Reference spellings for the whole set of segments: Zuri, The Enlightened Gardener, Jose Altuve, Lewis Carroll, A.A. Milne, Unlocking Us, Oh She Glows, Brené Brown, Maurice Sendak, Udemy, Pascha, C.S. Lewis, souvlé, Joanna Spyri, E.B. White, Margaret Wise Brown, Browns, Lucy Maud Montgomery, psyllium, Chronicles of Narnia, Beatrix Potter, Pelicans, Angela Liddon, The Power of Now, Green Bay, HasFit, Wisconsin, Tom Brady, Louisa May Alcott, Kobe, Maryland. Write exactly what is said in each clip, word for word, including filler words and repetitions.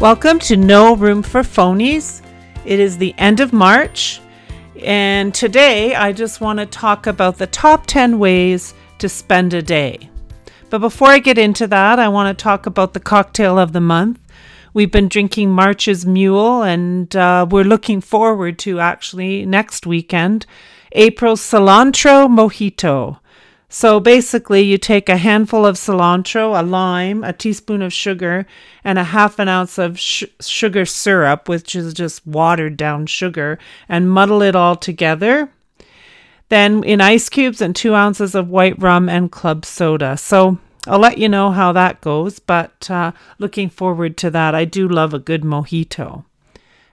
Welcome to No Room for Phonies. It is the end of March, and today I just want to talk about the top ten ways to spend a day. But before I get into that, I want to talk about the cocktail of the month. We've been drinking March's Mule, and uh, we're looking forward to actually next weekend, April's Cilantro Mojito. So basically, you take a handful of cilantro, a lime, a teaspoon of sugar, and a half an ounce of sh- sugar syrup, which is just watered down sugar, and muddle it all together. Then in ice cubes and two ounces of white rum and club soda. So I'll let you know how that goes, but uh, looking forward to that. I do love a good mojito.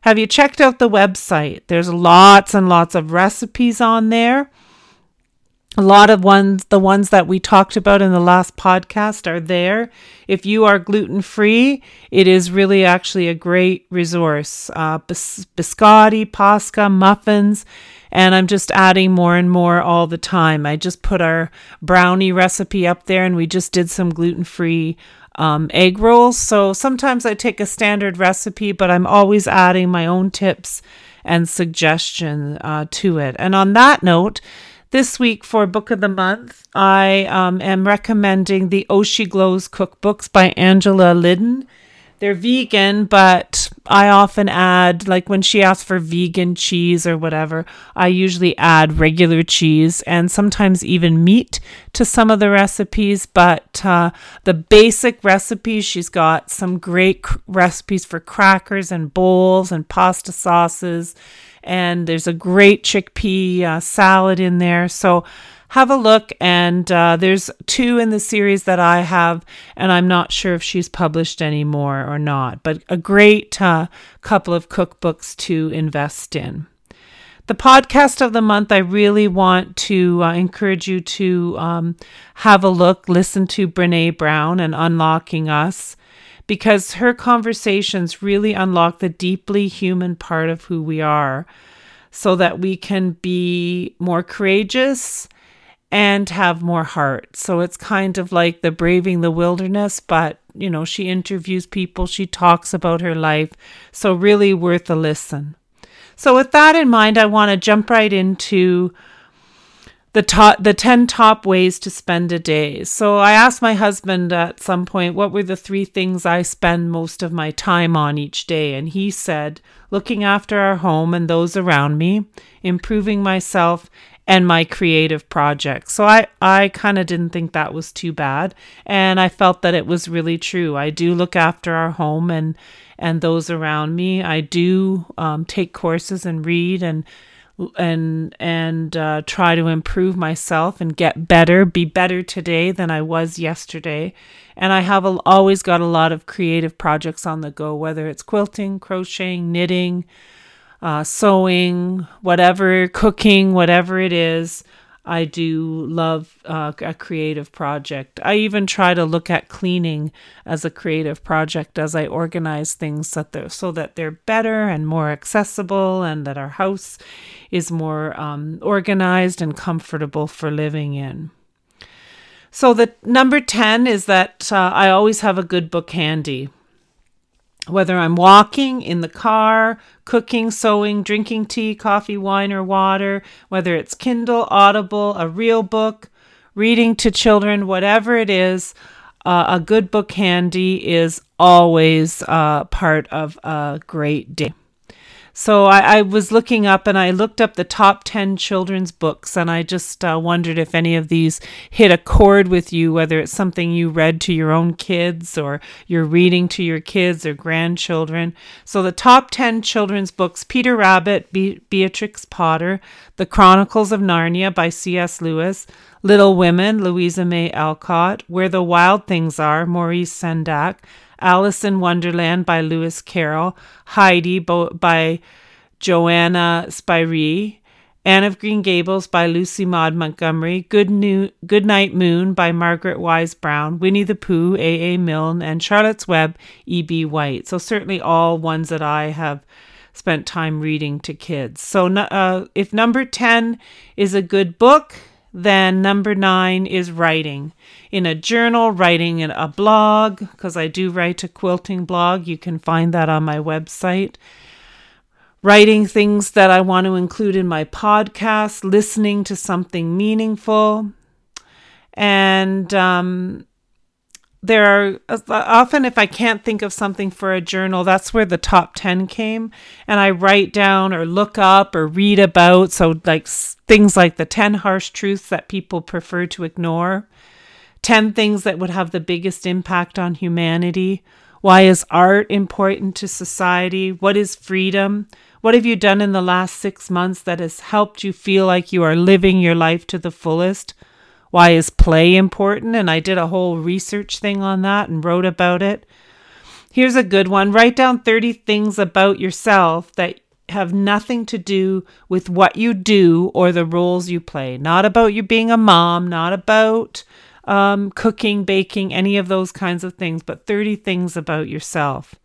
Have you checked out the website? There's lots and lots of recipes on there. A lot of ones, the ones that we talked about in the last podcast are there. If you are gluten-free, it is really actually a great resource. Uh, bis- biscotti, pasca, muffins, and I'm just adding more and more all the time. I just put our brownie recipe up there, and we just did some gluten-free um, egg rolls. So sometimes I take a standard recipe, but I'm always adding my own tips and suggestion uh, to it. And on that note, this week for Book of the Month, I um, am recommending the Oh She Glows cookbooks by Angela Liddon. They're vegan, but I often add, like when she asks for vegan cheese or whatever, I usually add regular cheese and sometimes even meat to some of the recipes. But uh, the basic recipes, she's got some great cr- recipes for crackers and bowls and pasta sauces. And there's a great chickpea uh, salad in there. So have a look. And uh, there's two in the series that I have, and I'm not sure if she's published any more or not. But a great uh, couple of cookbooks to invest in. The podcast of the month, I really want to uh, encourage you to um, have a look, listen to Brené Brown and Unlocking Us, because her conversations really unlock the deeply human part of who we are so that we can be more courageous and have more heart. So it's kind of like the Braving the Wilderness, but, you know, she interviews people, she talks about her life. So really worth a listen. So with that in mind, I want to jump right into The, top, the ten top ways to spend a day. So I asked my husband at some point, what were the three things I spend most of my time on each day? And he said, looking after our home and those around me, improving myself, and my creative projects. So I, I kind of didn't think that was too bad. And I felt that it was really true. I do look after our home and, and those around me. I do um, take courses and read and and and uh, try to improve myself and get better, be better today than I was yesterday. And I have a, always got a lot of creative projects on the go, whether it's quilting, crocheting, knitting, uh, sewing, whatever, cooking, whatever it is. I do love uh, a creative project. I even try to look at cleaning as a creative project as I organize things that they're, so that they're better and more accessible and that our house is more um, organized and comfortable for living in. So the number ten is that uh, I always have a good book handy. Whether I'm walking, in the car, cooking, sewing, drinking tea, coffee, wine, or water, whether it's Kindle, Audible, a real book, reading to children, whatever it is, uh, a good book handy is always uh, part of a great day. So I, I was looking up and I looked up the top ten children's books, and I just uh, wondered if any of these hit a chord with you, whether it's something you read to your own kids or you're reading to your kids or grandchildren. So the top ten children's books: Peter Rabbit, Be- Beatrix Potter, The Chronicles of Narnia by C S Lewis, Little Women, Louisa May Alcott, Where the Wild Things Are, Maurice Sendak, Alice in Wonderland by Lewis Carroll, Heidi bo- by Joanna Spyri, Anne of Green Gables by Lucy Maud Montgomery, Good New- Goodnight Moon by Margaret Wise Brown, Winnie the Pooh, A A Milne, and Charlotte's Web, E B White. So certainly all ones that I have spent time reading to kids. So uh, if number ten is a good book, Then number nine is writing. In a journal, writing in a blog, because I do write a quilting blog. You can find that on my website. Writing things that I want to include in my podcast, listening to something meaningful. And um, there are often, if I can't think of something for a journal, that's where the top ten came. And I write down or look up or read about. So like things like the ten harsh truths that people prefer to ignore, ten things that would have the biggest impact on humanity. Why is art important to society? What is freedom? What have you done in the last six months that has helped you feel like you are living your life to the fullest? Why is play important? And I did a whole research thing on that and wrote about it. Here's a good one. Write down thirty things about yourself that have nothing to do with what you do or the roles you play. Not about you being a mom, not about um, cooking, baking, any of those kinds of things, but thirty things about yourself.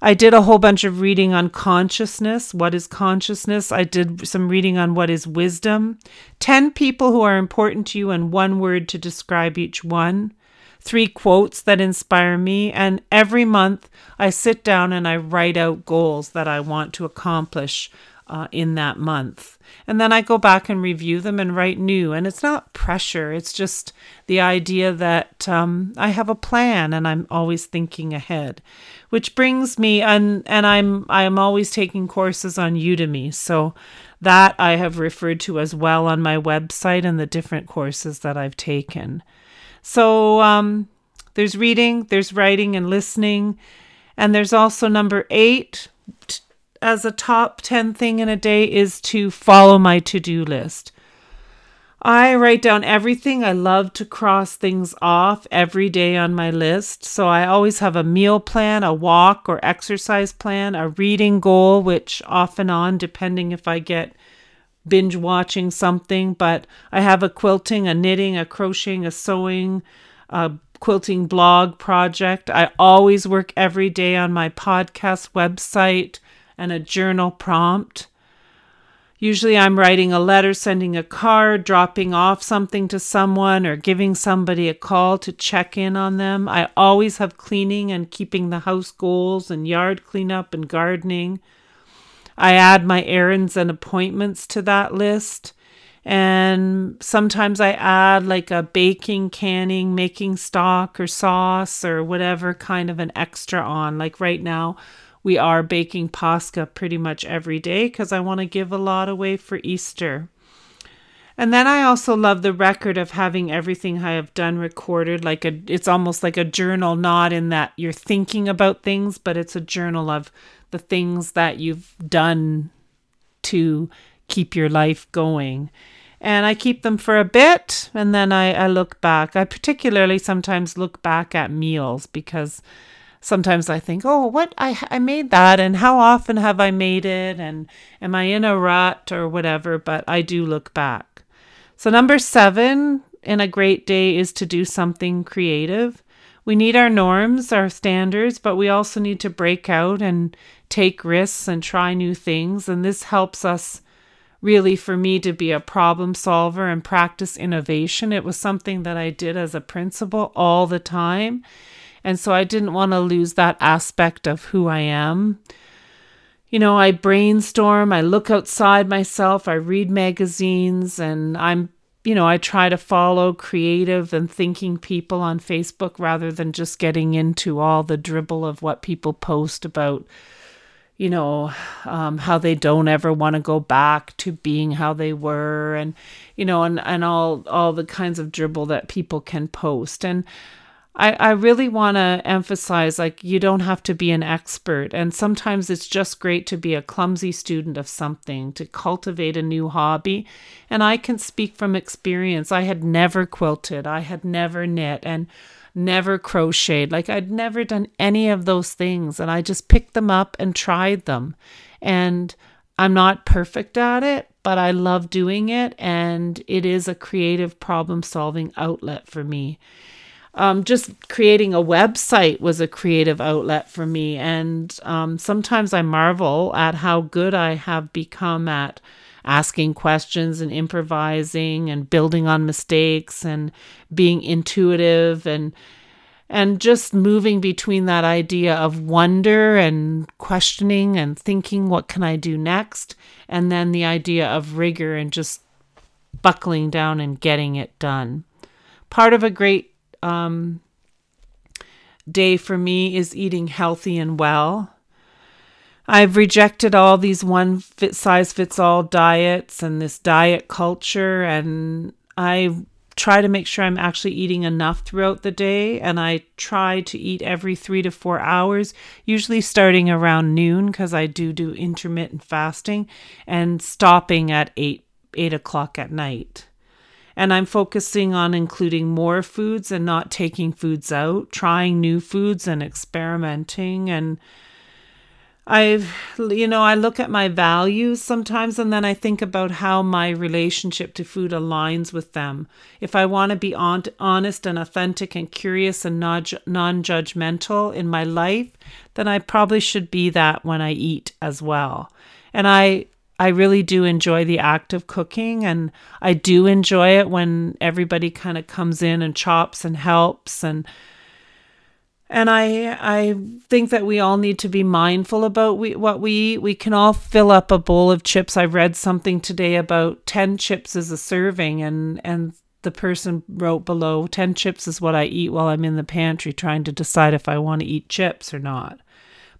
I did a whole bunch of reading on consciousness. What is consciousness? I did some reading on what is wisdom. ten people who are important to you and one word to describe each one. Three quotes that inspire me. And every month I sit down and I write out goals that I want to accomplish uh, in that month. And then I go back and review them and write new. And it's not pressure. It's just the idea that um, I have a plan and I'm always thinking ahead. Which brings me, and and I'm I'm always taking courses on Udemy, so that I have referred to as well on my website and the different courses that I've taken. So um, there's reading, there's writing and listening, and there's also number eight t- as a top ten thing in a day is to follow my to-do list. I write down everything. I love to cross things off every day on my list. So I always have a meal plan, a walk or exercise plan, a reading goal, which off and on, depending if I get binge watching something. But I have a quilting, a knitting, a crocheting, a sewing, a quilting blog project. I always work every day on my podcast website and a journal prompt. Usually I'm writing a letter, sending a card, dropping off something to someone, or giving somebody a call to check in on them. I always have cleaning and keeping the house goals and yard cleanup and gardening. I add my errands and appointments to that list. And sometimes I add like a baking, canning, making stock or sauce or whatever kind of an extra on. Like right now, we are baking Pascha pretty much every day because I want to give a lot away for Easter. And then I also love the record of having everything I have done recorded. Like a, it's almost like a journal, not in that you're thinking about things, but it's a journal of the things that you've done to keep your life going. And I keep them for a bit and then I, I look back. I particularly sometimes look back at meals because sometimes I think, oh, what I I made that and how often have I made it and am I in a rut or whatever, but I do look back. So number seven in a great day is to do something creative. We need our norms, our standards, but we also need to break out and take risks and try new things. And this helps us really, for me, to be a problem solver and practice innovation. It was something that I did as a principal all the time. And so I didn't want to lose that aspect of who I am. You know, I brainstorm, I look outside myself, I read magazines, and I'm, you know, I try to follow creative and thinking people on Facebook rather than just getting into all the dribble of what people post about, you know, um, how they don't ever want to go back to being how they were and, you know, and, and all, all the kinds of dribble that people can post. And I, I really want to emphasize, like, you don't have to be an expert. And sometimes it's just great to be a clumsy student of something, to cultivate a new hobby. And I can speak from experience. I had never quilted. I had never knit and never crocheted. Like, I'd never done any of those things. And I just picked them up and tried them. And I'm not perfect at it, but I love doing it. And it is a creative problem-solving outlet for me. Um, just creating a website was a creative outlet for me. And um, sometimes I marvel at how good I have become at asking questions and improvising and building on mistakes and being intuitive and and just moving between that idea of wonder and questioning and thinking, what can I do next? And then the idea of rigor and just buckling down and getting it done. Part of a great um, day for me is eating healthy and well. I've rejected all these one fit size fits all diets and this diet culture, and I try to make sure I'm actually eating enough throughout the day, and I try to eat every three to four hours, usually starting around noon because I do do intermittent fasting, and stopping at eight eight o'clock at night. And I'm focusing on including more foods and not taking foods out, trying new foods and experimenting. And I've, you know, I look at my values sometimes, and then I think about how my relationship to food aligns with them. If I want to be on- honest and authentic and curious and non-judgmental in my life, then I probably should be that when I eat as well. And I, I really do enjoy the act of cooking, and I do enjoy it when everybody kind of comes in and chops and helps, and And I I think that we all need to be mindful about we, what we eat. We can all fill up a bowl of chips. I read something today about ten chips is a serving, and, and the person wrote below, ten chips is what I eat while I'm in the pantry trying to decide if I want to eat chips or not.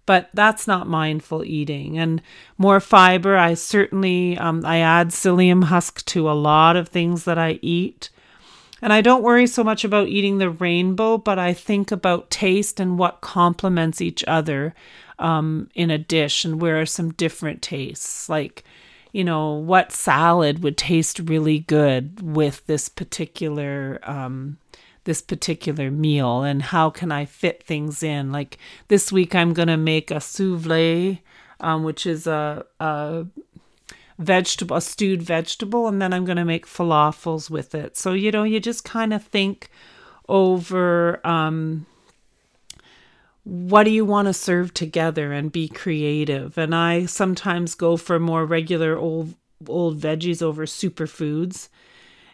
But that's not mindful eating. And more fiber, I certainly, um, I add psyllium husk to a lot of things that I eat. And I don't worry so much about eating the rainbow, but I think about taste and what complements each other um, in a dish, and where are some different tastes. Like, you know, what salad would taste really good with this particular um, this particular meal, and how can I fit things in? Like this week, I'm gonna make a souvlé, um, which is a, a vegetable, a stewed vegetable, and then I'm going to make falafels with it. So, you know, you just kind of think over um, what do you want to serve together and be creative. And I sometimes go for more regular old, old veggies over superfoods.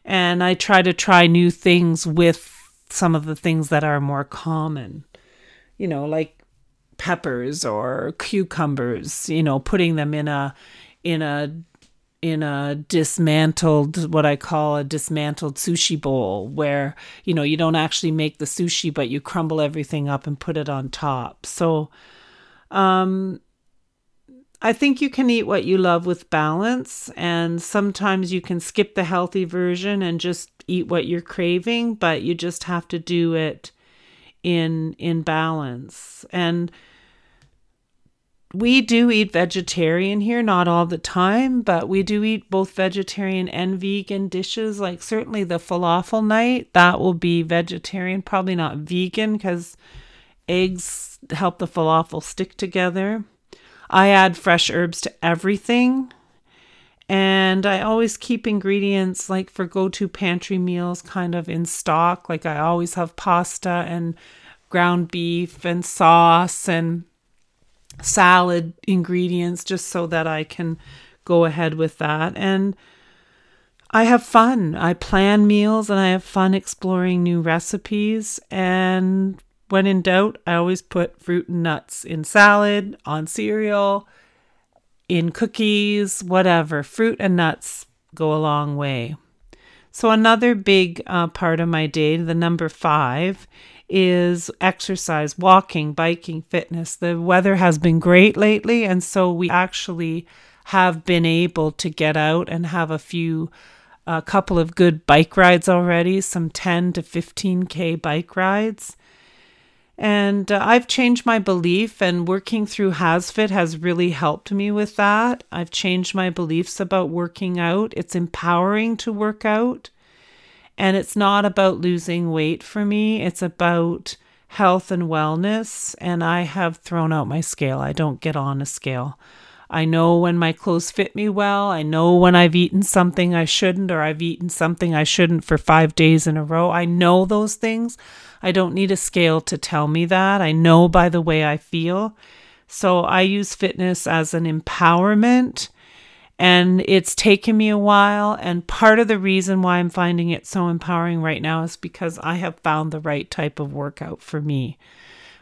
And I try to try new things with some of the things that are more common, you know, like peppers or cucumbers, you know, putting them in a, in a in a dismantled, what I call a dismantled sushi bowl, where, you know, you don't actually make the sushi, but you crumble everything up and put it on top. So um, I think you can eat what you love with balance, and sometimes you can skip the healthy version and just eat what you're craving, but you just have to do it in in balance. And we do eat vegetarian here, not all the time, but we do eat both vegetarian and vegan dishes. Like certainly the falafel night, that will be vegetarian, probably not vegan, because eggs help the falafel stick together. I add fresh herbs to everything. And I always keep ingredients like for go-to pantry meals kind of in stock. Like I always have pasta and ground beef and sauce and salad ingredients, just so that I can go ahead with that. And I have fun. I plan meals and I have fun exploring new recipes. And when in doubt, I always put fruit and nuts in salad, on cereal, in cookies, whatever. Fruit and nuts go a long way. So another big uh, part of my day, the number five, is exercise, walking, biking, fitness. The weather has been great lately, and so we actually have been able to get out and have a few, a couple of good bike rides already, some ten to fifteen K bike rides. And uh, I've changed my belief, and working through HasFit has really helped me with that. I've changed my beliefs about working out. It's empowering to work out. And it's not about losing weight for me. It's about health and wellness. And I have thrown out my scale. I don't get on a scale. I know when my clothes fit me well. I know when I've eaten something I shouldn't, or I've eaten something I shouldn't for five days in a row. I know those things. I don't need a scale to tell me that. I know by the way I feel. So I use fitness as an empowerment. And it's taken me a while. And part of the reason why I'm finding it so empowering right now is because I have found the right type of workout for me.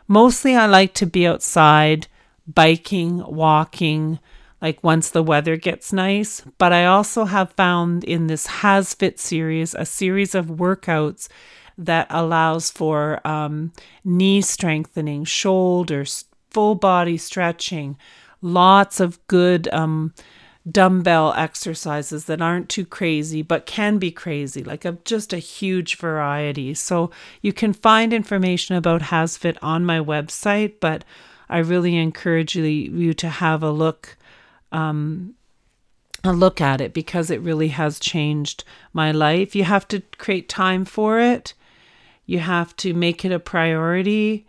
Mostly I like to be outside, biking, walking, like once the weather gets nice. But I also have found in this HasFit series, a series of workouts that allows for um, knee strengthening, shoulders, full body stretching, lots of good um, dumbbell exercises that aren't too crazy, but can be crazy, like a, just a huge variety. So you can find information about HasFit on my website, but I really encourage you to have a look um, a look at it because it really has changed my life. You have to create time for it. You have to make it a priority.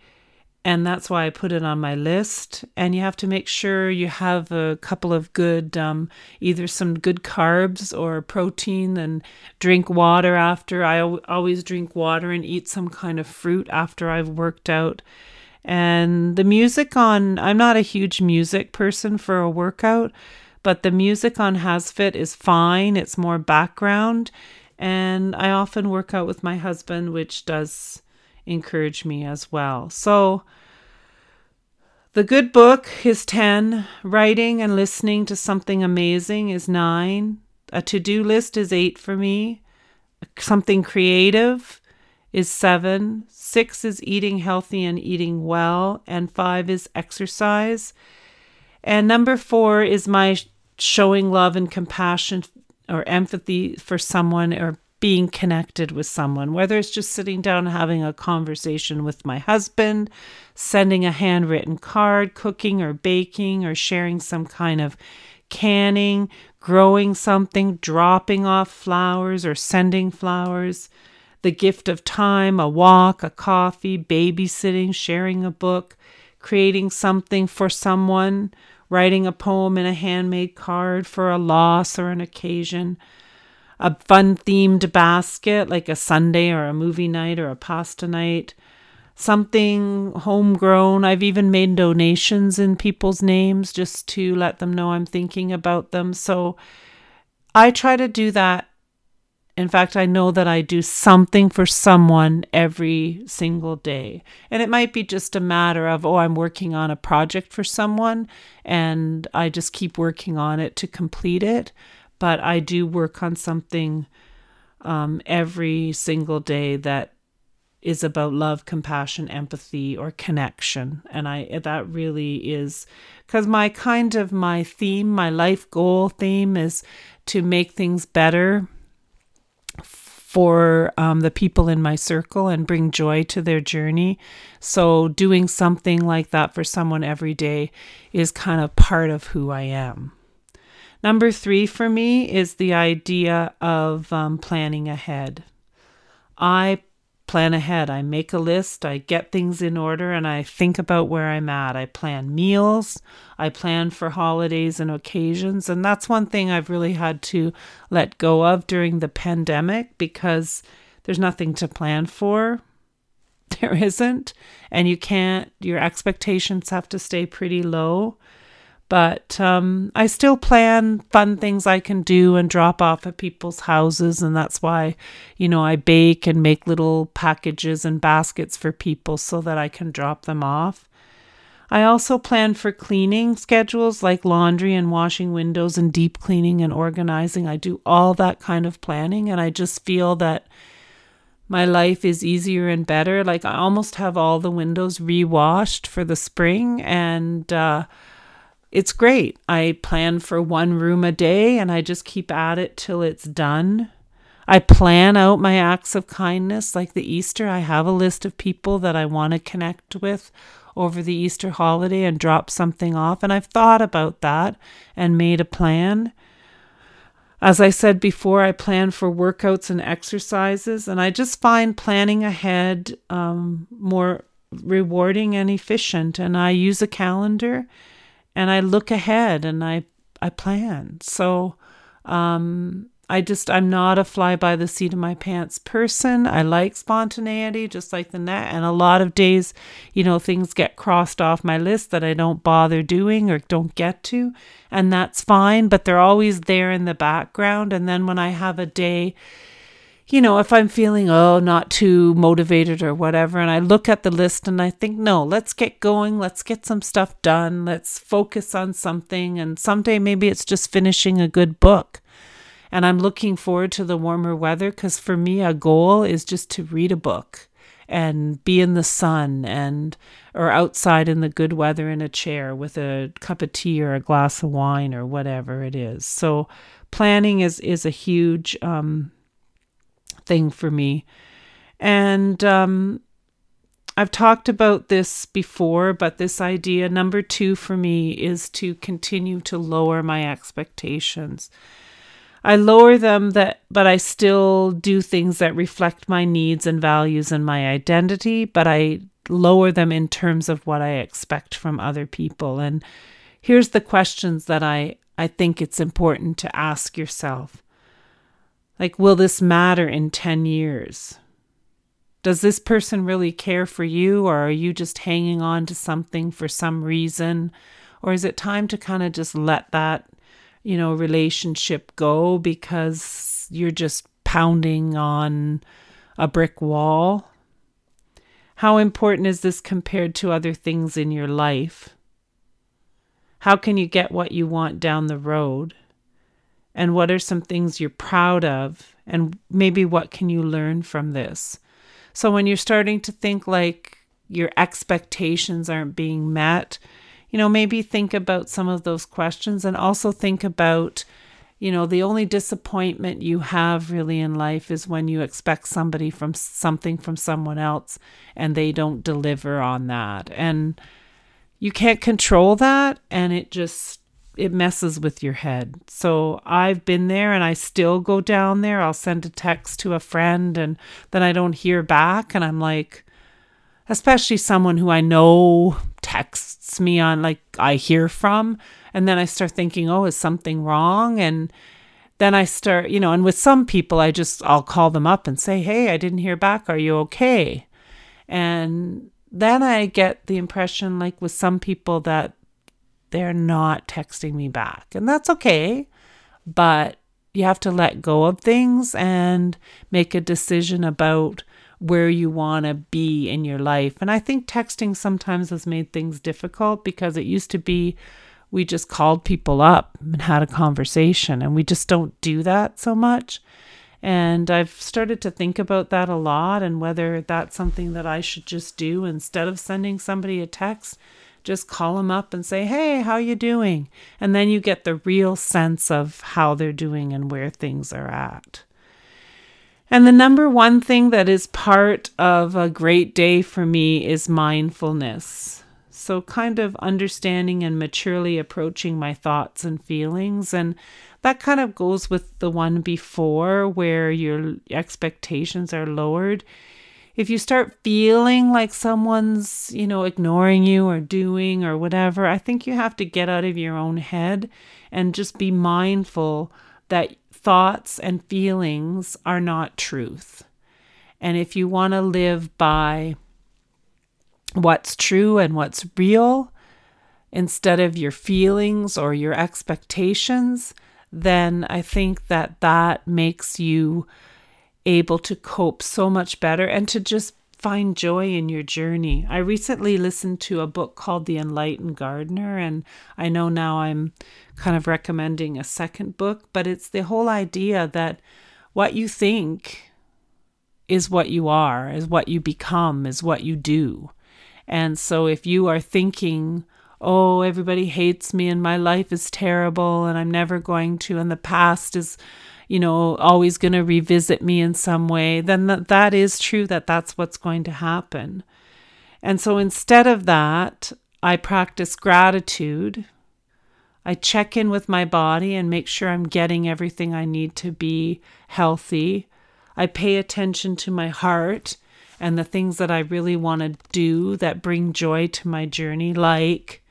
And that's why I put it on my list. And you have to make sure you have a couple of good, um, either some good carbs or protein, and drink water after. I always drink water and eat some kind of fruit after I've worked out. And the music on, I'm not a huge music person for a workout, but the music on HasFit is fine. It's more background. And I often work out with my husband, which does encourage me as well. So the good book is ten, writing and listening to something amazing is nine, a to-do list is eight for me, something creative is seven, six is eating healthy and eating well, and five is exercise. And number four is my showing love and compassion or empathy for someone, or being connected with someone, whether it's just sitting down and having a conversation with my husband, sending a handwritten card, cooking or baking, or sharing some kind of canning, growing something, dropping off flowers or sending flowers, the gift of time, a walk, a coffee, babysitting, sharing a book, creating something for someone, writing a poem in a handmade card for a loss or an occasion, a fun themed basket, like a Sunday or a movie night or a pasta night, something homegrown. I've even made donations in people's names just to let them know I'm thinking about them. So I try to do that. In fact, I know that I do something for someone every single day. And it might be just a matter of, oh, I'm working on a project for someone and I just keep working on it to complete it. But I do work on something um, every single day that is about love, compassion, empathy, or connection. And I that really is, because my kind of my theme, my life goal theme is to make things better for um, the people in my circle and bring joy to their journey. So doing something like that for someone every day is kind of part of who I am. Number three for me is the idea of um, planning ahead. I plan ahead. I make a list. I get things in order and I think about where I'm at. I plan meals. I plan for holidays and occasions. And that's one thing I've really had to let go of during the pandemic, because there's nothing to plan for. There isn't. And you can't, your expectations have to stay pretty low. But um, I still plan fun things I can do and drop off at people's houses. And that's why, you know, I bake and make little packages and baskets for people so that I can drop them off. I also plan for cleaning schedules, like laundry and washing windows and deep cleaning and organizing. I do all that kind of planning. And I just feel that my life is easier and better. Like, I almost have all the windows re-washed for the spring. And, uh, It's great. I plan for one room a day and I just keep at it till it's done. I plan out my acts of kindness, like the Easter. I have a list of people that I want to connect with over the Easter holiday and drop something off. And I've thought about that and made a plan. As I said before, I plan for workouts and exercises, and I just find planning ahead um, more rewarding and efficient. And I use a calendar. And I look ahead and I, I plan. So um, I just, I'm not a fly by the seat of my pants person. I like spontaneity, just like the net. And a lot of days, you know, things get crossed off my list that I don't bother doing or don't get to. And that's fine, but they're always there in the background. And then when I have a day, you know, if I'm feeling, oh, not too motivated or whatever, and I look at the list and I think, no, let's get going. Let's get some stuff done. Let's focus on something. And someday maybe it's just finishing a good book. And I'm looking forward to the warmer weather because for me, a goal is just to read a book and be in the sun and or outside in the good weather in a chair with a cup of tea or a glass of wine or whatever it is. So planning is, is a huge um, thing for me. And um, I've talked about this before, but this idea number two for me is to continue to lower my expectations. I lower them, that, but I still do things that reflect my needs and values and my identity, but I lower them in terms of what I expect from other people. And here's the questions that I, I think it's important to ask yourself. Like, will this matter in ten years? Does this person really care for you, or are you just hanging on to something for some reason? Or is it time to kind of just let that, you know, relationship go because you're just pounding on a brick wall? How important is this compared to other things in your life? How can you get what you want down the road? And what are some things you're proud of? And maybe what can you learn from this? So when you're starting to think like your expectations aren't being met, you know, maybe think about some of those questions, and also think about, you know, the only disappointment you have really in life is when you expect somebody from something from someone else and they don't deliver on that. And you can't control that, and it just, it messes with your head. So I've been there, and I still go down there. I'll send a text to a friend and then I don't hear back, and I'm like, especially someone who I know texts me on, like I hear from, and then I start thinking, oh, is something wrong? And then I start, you know, and with some people, I just, I'll call them up and say, hey, I didn't hear back. Are you okay? And then I get the impression, like with some people, that they're not texting me back, and that's okay. But you have to let go of things and make a decision about where you want to be in your life. And I think texting sometimes has made things difficult, because it used to be we just called people up and had a conversation, and we just don't do that so much. And I've started to think about that a lot, and whether that's something that I should just do instead of sending somebody a text. Just call them up and say, hey, how you doing? And then you get the real sense of how they're doing and where things are at. And the number one thing that is part of a great day for me is mindfulness. So kind of understanding and maturely approaching my thoughts and feelings. And that kind of goes with the one before, where your expectations are lowered. If you start feeling like someone's, you know, ignoring you or doing or whatever, I think you have to get out of your own head and just be mindful that thoughts and feelings are not truth. And if you want to live by what's true and what's real instead of your feelings or your expectations, then I think that that makes you able to cope so much better and to just find joy in your journey. I recently listened to a book called The Enlightened Gardener, and I know now I'm kind of recommending a second book, but it's the whole idea that what you think is what you are, is what you become, is what you do. And so if you are thinking, oh, everybody hates me and my life is terrible and I'm never going to, and the past is, you know, always going to revisit me in some way, then th- that is true that that's what's going to happen. And so instead of that, I practice gratitude. I check in with my body and make sure I'm getting everything I need to be healthy. I pay attention to my heart and the things that I really want to do that bring joy to my journey, like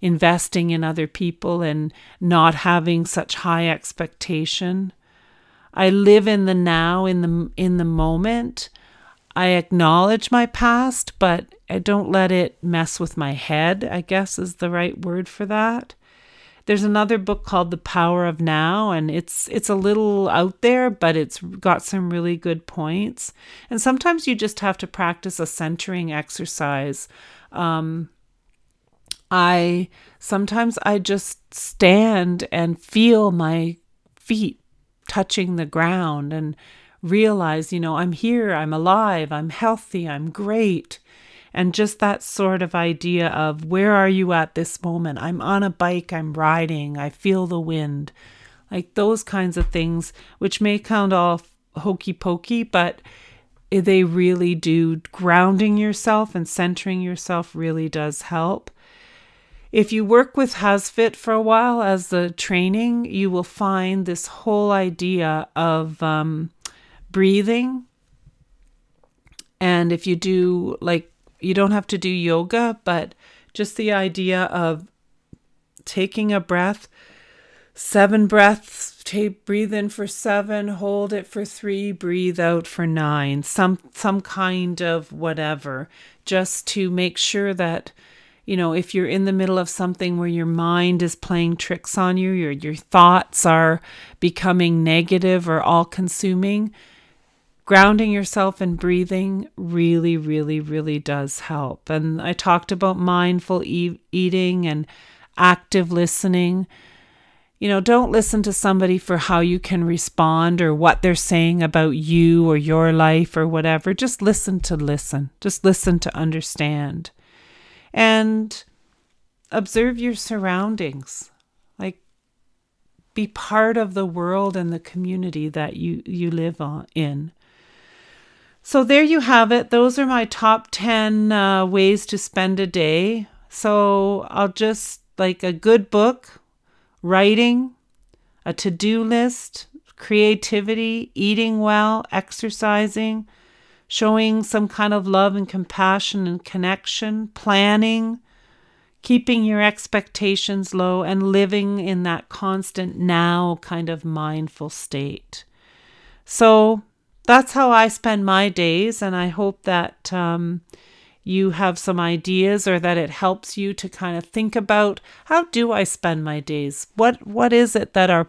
investing in other people and not having such high expectation. I live in the now, in the in the moment. I acknowledge my past, but I don't let it mess with my head, I guess is the right word for that. There's another book called The Power of Now, and it's it's a little out there, but it's got some really good points. And sometimes you just have to practice a centering exercise. Um, I sometimes I just stand and feel my feet touching the ground and realize, you know, I'm here, I'm alive, I'm healthy, I'm great. And just that sort of idea of where are you at this moment? I'm on a bike, I'm riding, I feel the wind. Like those kinds of things, which may sound all hokey pokey, but they really do. Grounding yourself and centering yourself really does help. If you work with HasFit for a while as the training, you will find this whole idea of um, breathing. And if you do, like, you don't have to do yoga, but just the idea of taking a breath, seven breaths, take, breathe in for seven, hold it for three, breathe out for nine, some some kind of whatever, just to make sure that, you know, if you're in the middle of something where your mind is playing tricks on you, your your thoughts are becoming negative or all-consuming, grounding yourself and breathing really, really, really does help. And I talked about mindful e- eating and active listening. You know, don't listen to somebody for how you can respond or what they're saying about you or your life or whatever. Just listen to listen. Just listen to understand. And observe your surroundings. Like, be part of the world and the community that you, you live on, in. So there you have it. Those are my top ten uh, ways to spend a day. So I'll just, like, a good book, writing, a to-do list, creativity, eating well, exercising, showing some kind of love and compassion and connection, planning, keeping your expectations low, and living in that constant now kind of mindful state. So that's how I spend my days, and I hope that um, you have some ideas, or that it helps you to kind of think about, how do I spend my days? What what is it that are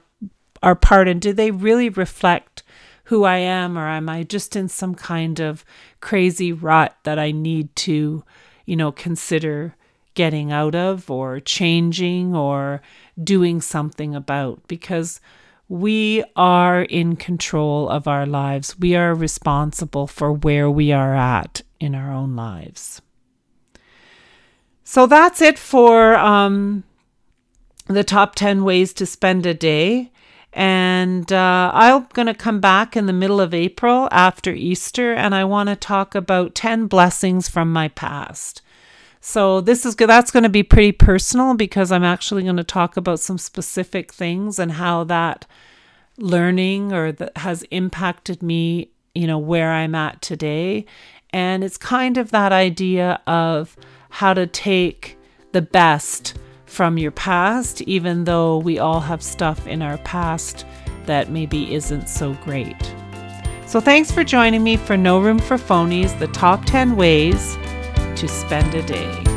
are part, and do they really reflect who I am, or am I just in some kind of crazy rut that I need to, you know, consider getting out of, or changing, or doing something about? Because we are in control of our lives. We are responsible for where we are at in our own lives. So that's it for um, the top ten ways to spend a day. And uh, I'm going to come back in the middle of April after Easter, and I want to talk about ten blessings from my past. So this is good. That's going to be pretty personal, because I'm actually going to talk about some specific things and how that learning or that has impacted me, you know, where I'm at today. And it's kind of that idea of how to take the best from your past, even though we all have stuff in our past that maybe isn't so great. So thanks for joining me for No Room for Phonies, the top ten ways to spend a day.